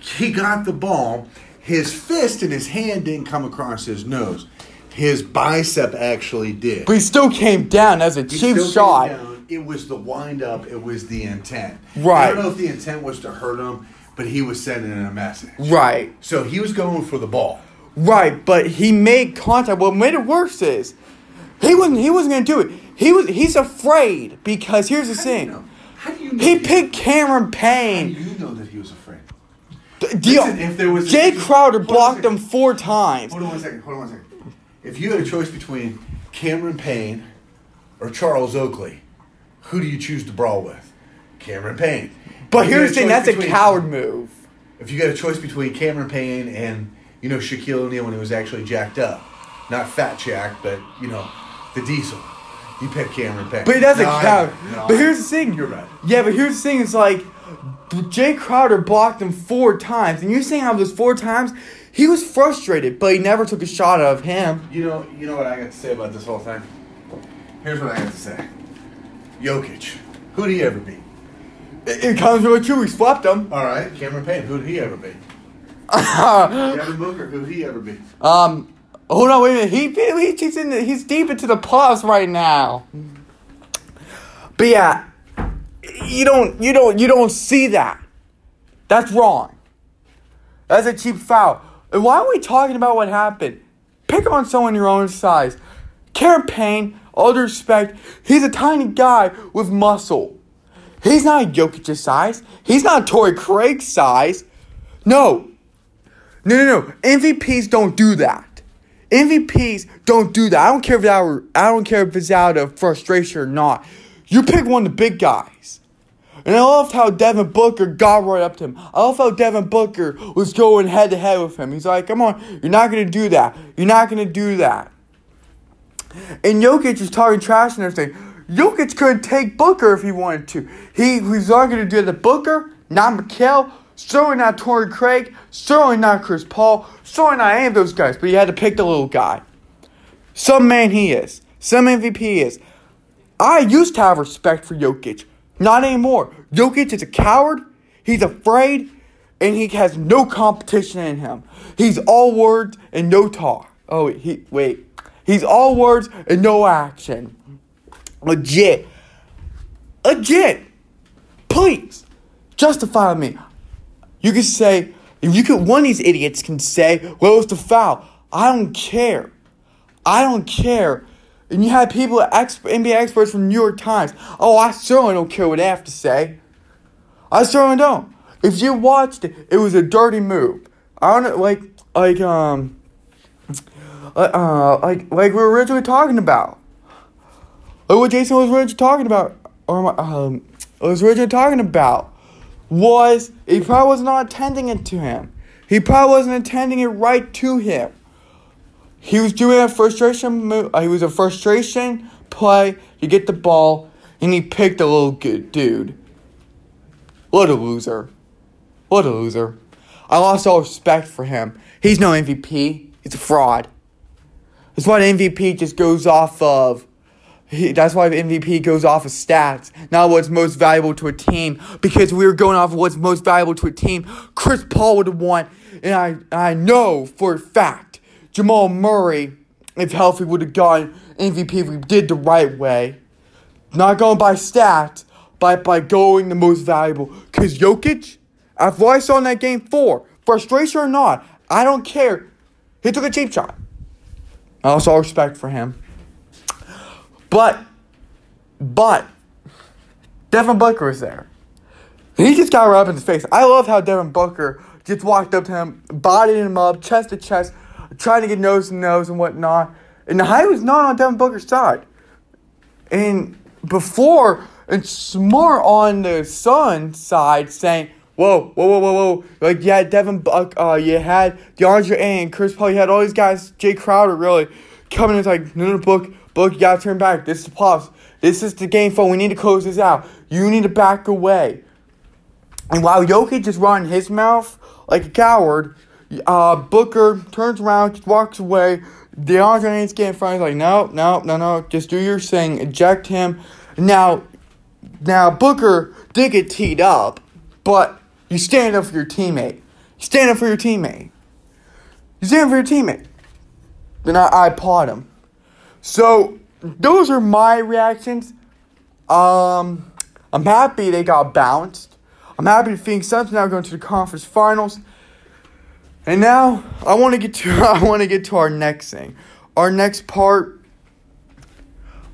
he got the ball. His fist and his hand didn't come across his nose. His bicep actually did. But he still came down as a cheap shot. It was the wind-up. It was the intent. Right. I don't know if the intent was to hurt him, but he was sending in a message. Right. So he was going for the ball. Right, but he made contact. What made it worse is he wasn't going to do it. He's afraid because here's the thing. He picked Cameron Payne. How do you know that he was afraid? Listen, if there was Jay Crowder blocked him 4 times. Hold on one second. If you had a choice between Cameron Payne or Charles Oakley, who do you choose to brawl with? Cameron Payne. But here's the thing, that's a coward move. If you got a choice between Cameron Payne and, Shaquille O'Neal when he was actually jacked up. Not fat Shaq, but, the diesel. You pick Cameron Payne. But that's a coward. But here's the thing. You're right. Yeah, but here's the thing. It's like Jay Crowder blocked him 4 times. And you're saying how those 4 times, he was frustrated, but he never took a shot of him. You know what I got to say about this whole thing? Here's what I got to say. Jokic, who'd he ever be? It comes with you. We swapped him. All right. Cameron Payne, who'd he ever be? Devin Booker, who'd he ever be? Hold on, wait a minute. He's deep into the playoffs right now. But yeah, you don't see that. That's wrong. That's a cheap foul. And why are we talking about what happened? Pick on someone your own size. Cameron Payne, all due respect, he's a tiny guy with muscle. He's not Jokic's size. He's not Torrey Craig's size. No. MVPs don't do that. I don't care if it's out of frustration or not. You pick one of the big guys. And I loved how Devin Booker got right up to him. I love how Devin Booker was going head-to-head with him. He's like, come on, you're not going to do that. And Jokic is talking trash and everything. Jokic could take Booker if he wanted to. He's not going to do that. Booker, not Mikal, certainly not Torrey Craig, certainly not Chris Paul, certainly not any of those guys. But he had to pick the little guy. Some man he is. Some MVP he is. I used to have respect for Jokic. Not anymore. Jokic is a coward. He's afraid. And he has no competition in him. He's all words and no talk. Oh, wait. He's all words and no action. Legit. Please. Justify me. You can say, one of these idiots can say, well, it was the foul. I don't care. And you have people, NBA experts from New York Times. Oh, I certainly don't care what they have to say. I certainly don't. If you watched it, it was a dirty move. I don't know, like we were originally talking about. Like what Jason was originally talking about, was he probably was not attending it to him. He probably wasn't attending it right to him. He was doing a frustration move. He was a frustration play to get the ball, and he picked a little good dude. What a loser. I lost all respect for him. He's no MVP. He's a fraud. That's why the MVP just goes off of. That's why the MVP goes off of stats, not what's most valuable to a team. Because we were going off of what's most valuable to a team. Chris Paul would have won, and I know for a fact. Jamal Murray, if healthy, would have gotten MVP if we did the right way. Not going by stats, but by going the most valuable. Because Jokic, after what I saw in that game 4, frustration or not, I don't care. He took a cheap shot. I lost all respect for him. But, Devin Booker was there. He just got right up in his face. I love how Devin Booker just walked up to him, bodied him up, chest to chest, trying to get nose to nose and whatnot. And the hype was not on Devin Booker's side. And before, it's more on the Suns' side saying, whoa. Like, yeah, Devin Booker, you had DeAndre Ayton, Chris Paul, you had all these guys, Jay Crowder, really, coming in. It's like, no, Book, you gotta turn back. This is the playoffs. This is the game phone. We need to close this out. You need to back away. And while Jokic just running his mouth like a coward, Booker turns around, just walks away. DeAndre Ayton's getting in front. He's like, no. Just do your thing. Eject him. Now Booker did get teed up, but you stand up for your teammate. Then I applaud him. So, those are my reactions. I'm happy they got bounced. I'm happy the Phoenix Suns are now going to the conference finals. And now I want to get to our next thing. Our next part.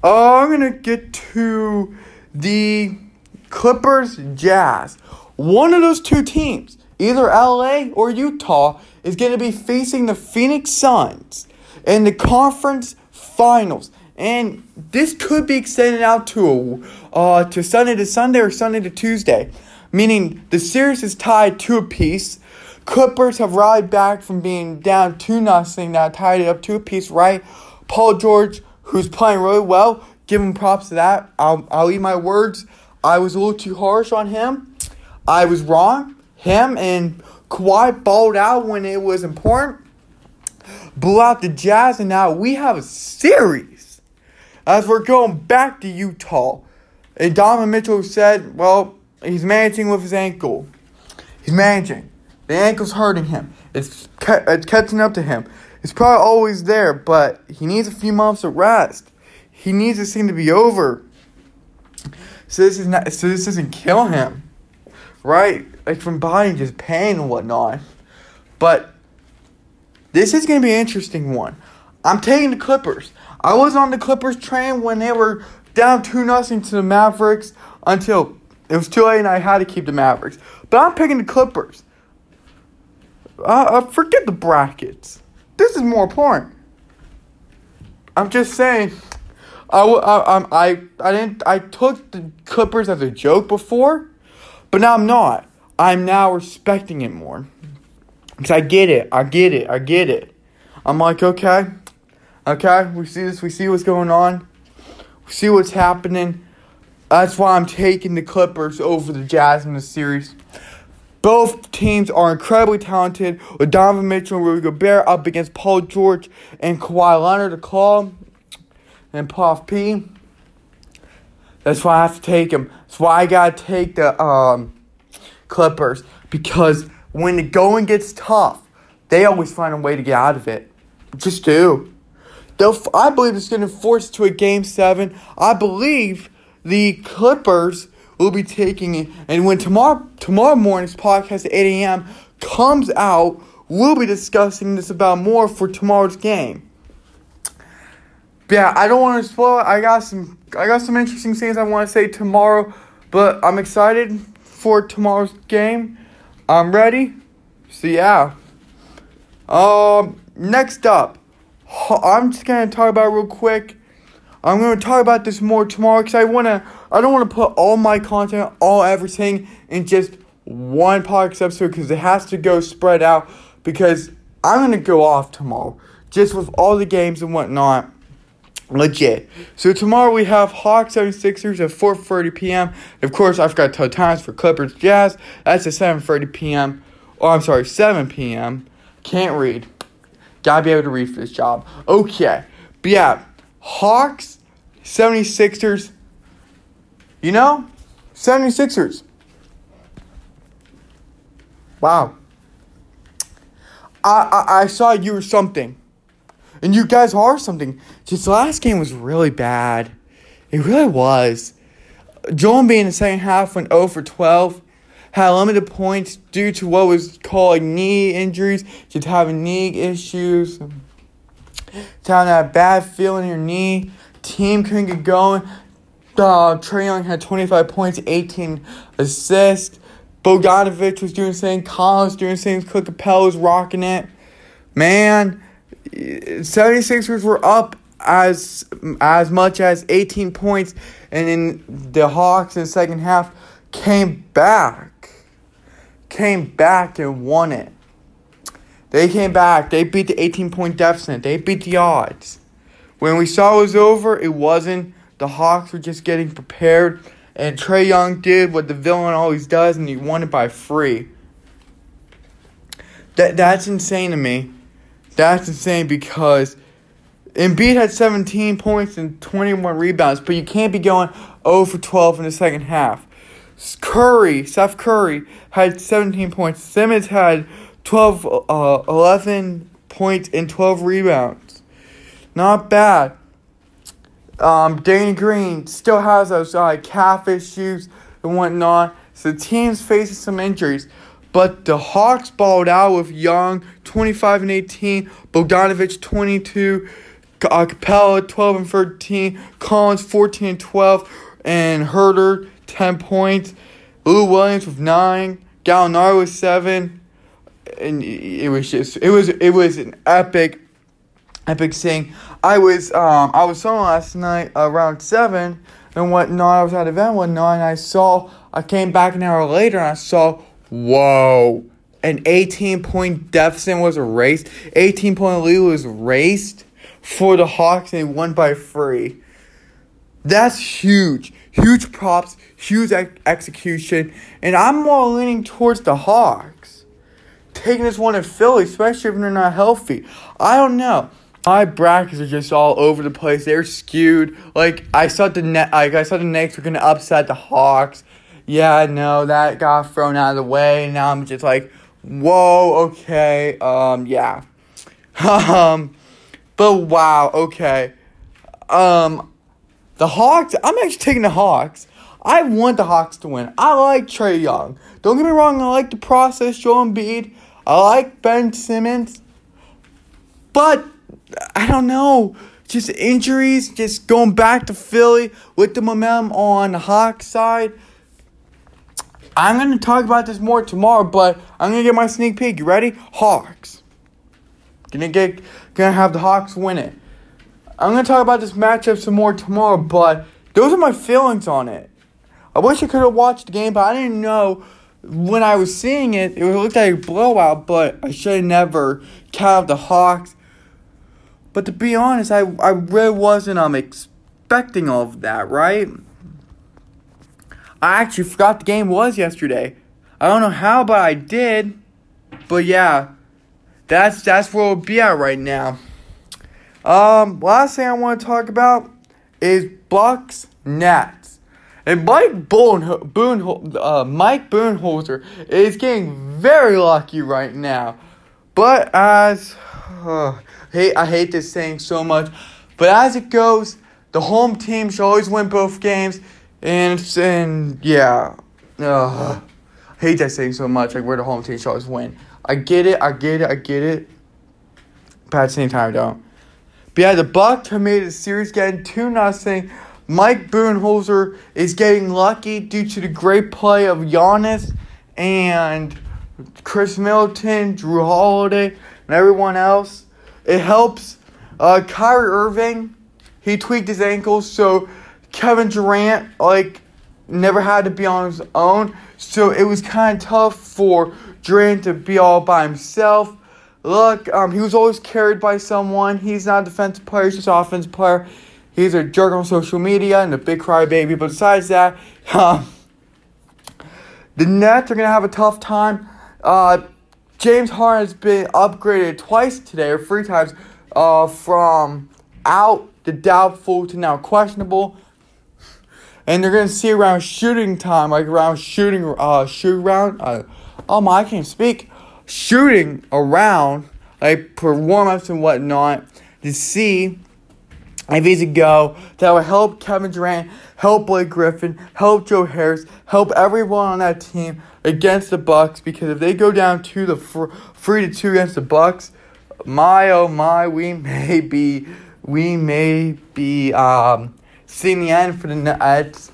I'm going to get to the Clippers Jazz. One of those two teams, either LA or Utah, is going to be facing the Phoenix Suns in the conference finals, and this could be extended out to Sunday to Sunday or Sunday to Tuesday, meaning the series is tied 2 apiece. Clippers have rallied back from being down 2-0, now tied it up 2 apiece, right? Paul George, who's playing really well, give him props to that. I'll eat my words. I was a little too harsh on him. I was wrong. Him and Kawhi balled out when it was important. Blew out the Jazz, and now we have a series as we're going back to Utah. And Donovan Mitchell said, well, he's managing with his ankle. He's managing. The ankle's hurting him. It's catching up to him. It's probably always there, but he needs a few months of rest. He needs this thing to be over. So this doesn't kill him, right? Like from body just pain and whatnot. But this is going to be an interesting one. I'm taking the Clippers. I was on the Clippers train when they were down 2-0 to the Mavericks until it was too late and I had to keep the Mavericks. But I'm picking the Clippers. Forget the brackets. This is more important. I'm just saying. I took the Clippers as a joke before, but now I'm not. I'm now respecting it more. Because I get it. I'm like, okay, we see this, we see what's going on, we see what's happening. That's why I'm taking the Clippers over the Jazz in this series. Both teams are incredibly talented, with Donovan Mitchell and Rudy Gobert up against Paul George and Kawhi Leonard, the Claw, and Puff P. That's why I have to take him. That's why I got to take the Clippers, because when the going gets tough, they always find a way to get out of it. Just do. I believe it's going to force to a Game 7. I believe the Clippers will be taking it. And when tomorrow morning's podcast at 8 a.m. comes out, we'll be discussing this about more for tomorrow's game. But yeah, I don't want to spoil it. I got some interesting things I want to say tomorrow. But I'm excited for tomorrow's game. I'm ready. So, yeah. Next up, I'm just going to talk about real quick. I'm going to talk about this more tomorrow because I don't want to put all my content, everything in just one podcast episode because it has to go spread out because I'm going to go off tomorrow just with all the games and whatnot. Legit. So tomorrow we have Hawks 76ers at 4:30 p.m. Of course, I forgot to tell times for Clippers Jazz. That's at 7:30 p.m. 7 p.m. Can't read. Gotta be able to read for this job. Okay. But yeah, Hawks 76ers. 76ers. Wow. I saw you were something. And you guys are something. This last game was really bad. It really was. Joel Embiid in the second half went 0-for-12. Had limited points due to what was called knee injuries. Just having knee issues. to have that bad feeling in your knee. Team couldn't get going. Trae Young had 25 points, 18 assists. Bogdanović was doing the same. Collins doing the same. Clint Capella was rocking it. Man, 76ers were up as much as 18 points, and then the Hawks in the second half came back and won it. They came back. They beat the 18-point deficit. They beat the odds. When we saw it was over, it wasn't. The Hawks were just getting prepared, and Trae Young did what the villain always does, and he won it by three. That's insane to me. That's insane because Embiid had 17 points and 21 rebounds, but you can't be going 0 for 12 in the second half. Steph Curry, had 17 points. Simmons had 11 points and 12 rebounds. Not bad. Danny Green still has those calf issues and whatnot. So the team's facing some injuries. But the Hawks balled out with Young, 25 and 18. Bogdanović, 22. Capella, 12 and 13. Collins, 14 and 12. And Herter, 10 points. Lou Williams with 9. Gallinari with 7. And it was an epic thing. I was solo last night around 7 and whatnot. I was at an event and whatnot, and I came back an hour later and I saw, whoa, an 18-point deficit was erased. 18-point lead was erased for the Hawks, and they won by 3. That's huge. Huge props, huge execution, and I'm more leaning towards the Hawks taking this one in Philly, especially if they're not healthy. I don't know. My brackets are just all over the place. They're skewed. I thought the Knicks were gonna upset the Hawks. Yeah, no, that got thrown out of the way. Now I'm just like, whoa, okay, yeah, but wow, okay, the Hawks. I'm actually taking the Hawks. I want the Hawks to win. I like Trae Young. Don't get me wrong. I like the process, Joel Embiid. I like Ben Simmons. But I don't know. Just injuries. Just going back to Philly with the momentum on the Hawks side. I'm going to talk about this more tomorrow, but I'm going to get my sneak peek. You ready? Hawks. Gonna have the Hawks win it. I'm going to talk about this matchup some more tomorrow, but those are my feelings on it. I wish I could have watched the game, but I didn't know when I was seeing it. It looked like a blowout, but I should have never counted the Hawks. But to be honest, I really wasn't expecting all of that, right? I actually forgot the game was yesterday. I don't know how, but I did. But yeah, that's where we'll be at right now. Last thing I want to talk about is Bucks-Nets. And Mike Budenholzer is getting very lucky right now. But I hate this saying so much. But as it goes, the home team should always win both games. And yeah. I hate that saying so much. Like, we're the home team should always win. I get it. But at the same time, I don't. But yeah, the Bucks have made the series getting 2-0. Mike Budenholzer is getting lucky due to the great play of Giannis and Chris Middleton, Jrue Holiday, and everyone else. It helps Kyrie Irving. He tweaked his ankle, so Kevin Durant never had to be on his own. So it was kind of tough for Durant to be all by himself. Look, he was always carried by someone. He's not a defensive player, he's just an offensive player. He's a jerk on social media and a big crybaby. But besides that, the Nets are going to have a tough time. James Harden has been upgraded twice today, or 3 times, from out to doubtful to now questionable. And they're going to see around shooting time, shooting around, for warm-ups and whatnot, to see if he's a go. That will help Kevin Durant, help Blake Griffin, help Joe Harris, help everyone on that team against the Bucks. Because if they go down to the 3-2 against the Bucks, my, oh my, we may be seeing the end for the Nets.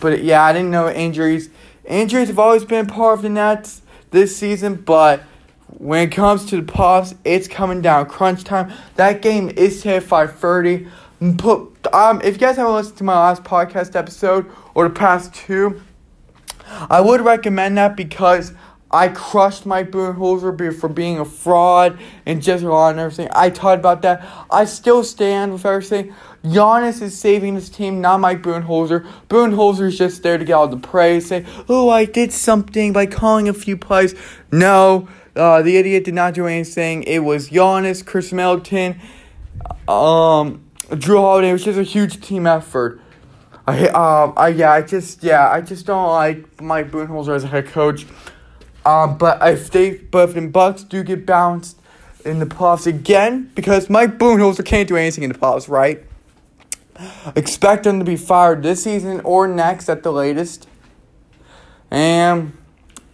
But yeah, I didn't know injuries. Injuries have always been part of the Nets this season, but when it comes to the playoffs, it's coming down. Crunch time. That game is today at 5:30. If you guys haven't listened to my last podcast episode or the past two, I would recommend that because I crushed Mike Budenholzer for being a fraud and just a lot and everything. I talked about that. I still stand with everything. Giannis is saving this team, not Mike Budenholzer. Budenholzer is just there to get all the praise, say, oh, I did something by calling a few plays. No, the idiot did not do anything. It was Giannis, Chris Middleton, Jrue Holiday. It was just a huge team effort. I just don't like Mike Budenholzer as a head coach. But if the Bucks do get bounced in the playoffs again, because Mike Budenholzer can't do anything in the playoffs, right? Expect them to be fired this season or next at the latest. And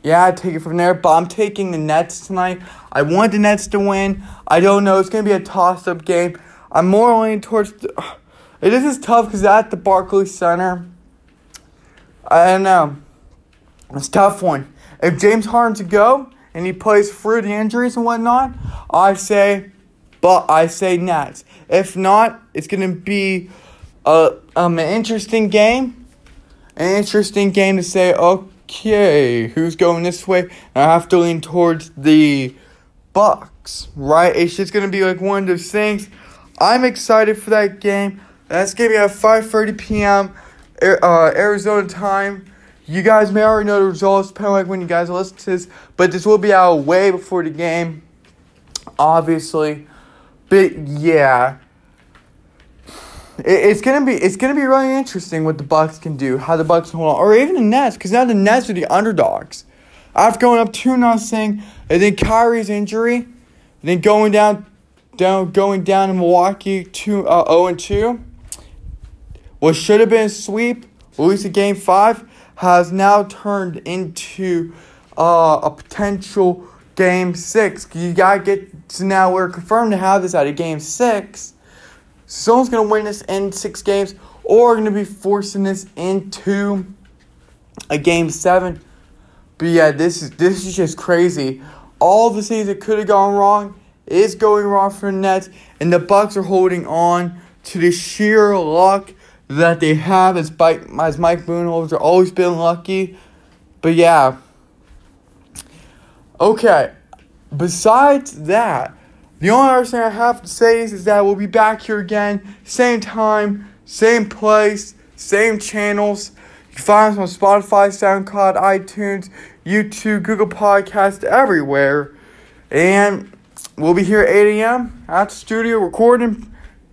yeah, I take it from there. But I'm taking the Nets tonight. I want the Nets to win. I don't know. It's gonna be a toss-up game. I'm more leaning towards. This is tough because at the Barclays Center, I don't know. It's a tough one. If James Harden's a go and he plays through the injuries and whatnot, I say Nets. If not, it's gonna be an interesting game to say. Okay, who's going this way? And I have to lean towards the Bucks, right? It's just gonna be like one of those things. I'm excited for that game. That's gonna be at 5:30 p.m. Arizona time. You guys may already know the results, depending on when you guys listen to this, but this will be out way before the game, obviously. But yeah, it's gonna be really interesting what the Bucks can do, how the Bucks can hold on, or even the Nets, because now the Nets are the underdogs. After going up 2-0, and then Kyrie's injury, and then going down in Milwaukee 0-2, what should have been a sweep, at least a game 5. Has now turned into a potential Game 6. You got to get to now. We're confirmed to have this out of Game 6. Someone's going to win this in 6 games or going to be forcing this into a Game 7. But yeah, this is just crazy. All the things that could have gone wrong is going wrong for the Nets. And the Bucks are holding on to the sheer luck that they have, as Mike Budenholzer always been lucky. But yeah. Okay. Besides that, the only other thing I have to say is that we'll be back here again. Same time, same place, same channels. You can find us on Spotify, SoundCloud, iTunes, YouTube, Google Podcasts, everywhere. And we'll be here at 8 a.m. at the studio recording.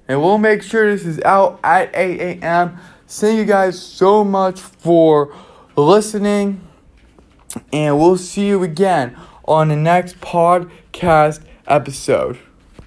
And we'll make sure this is out at 8 a.m. Thank you guys so much for listening. And we'll see you again on the next podcast episode.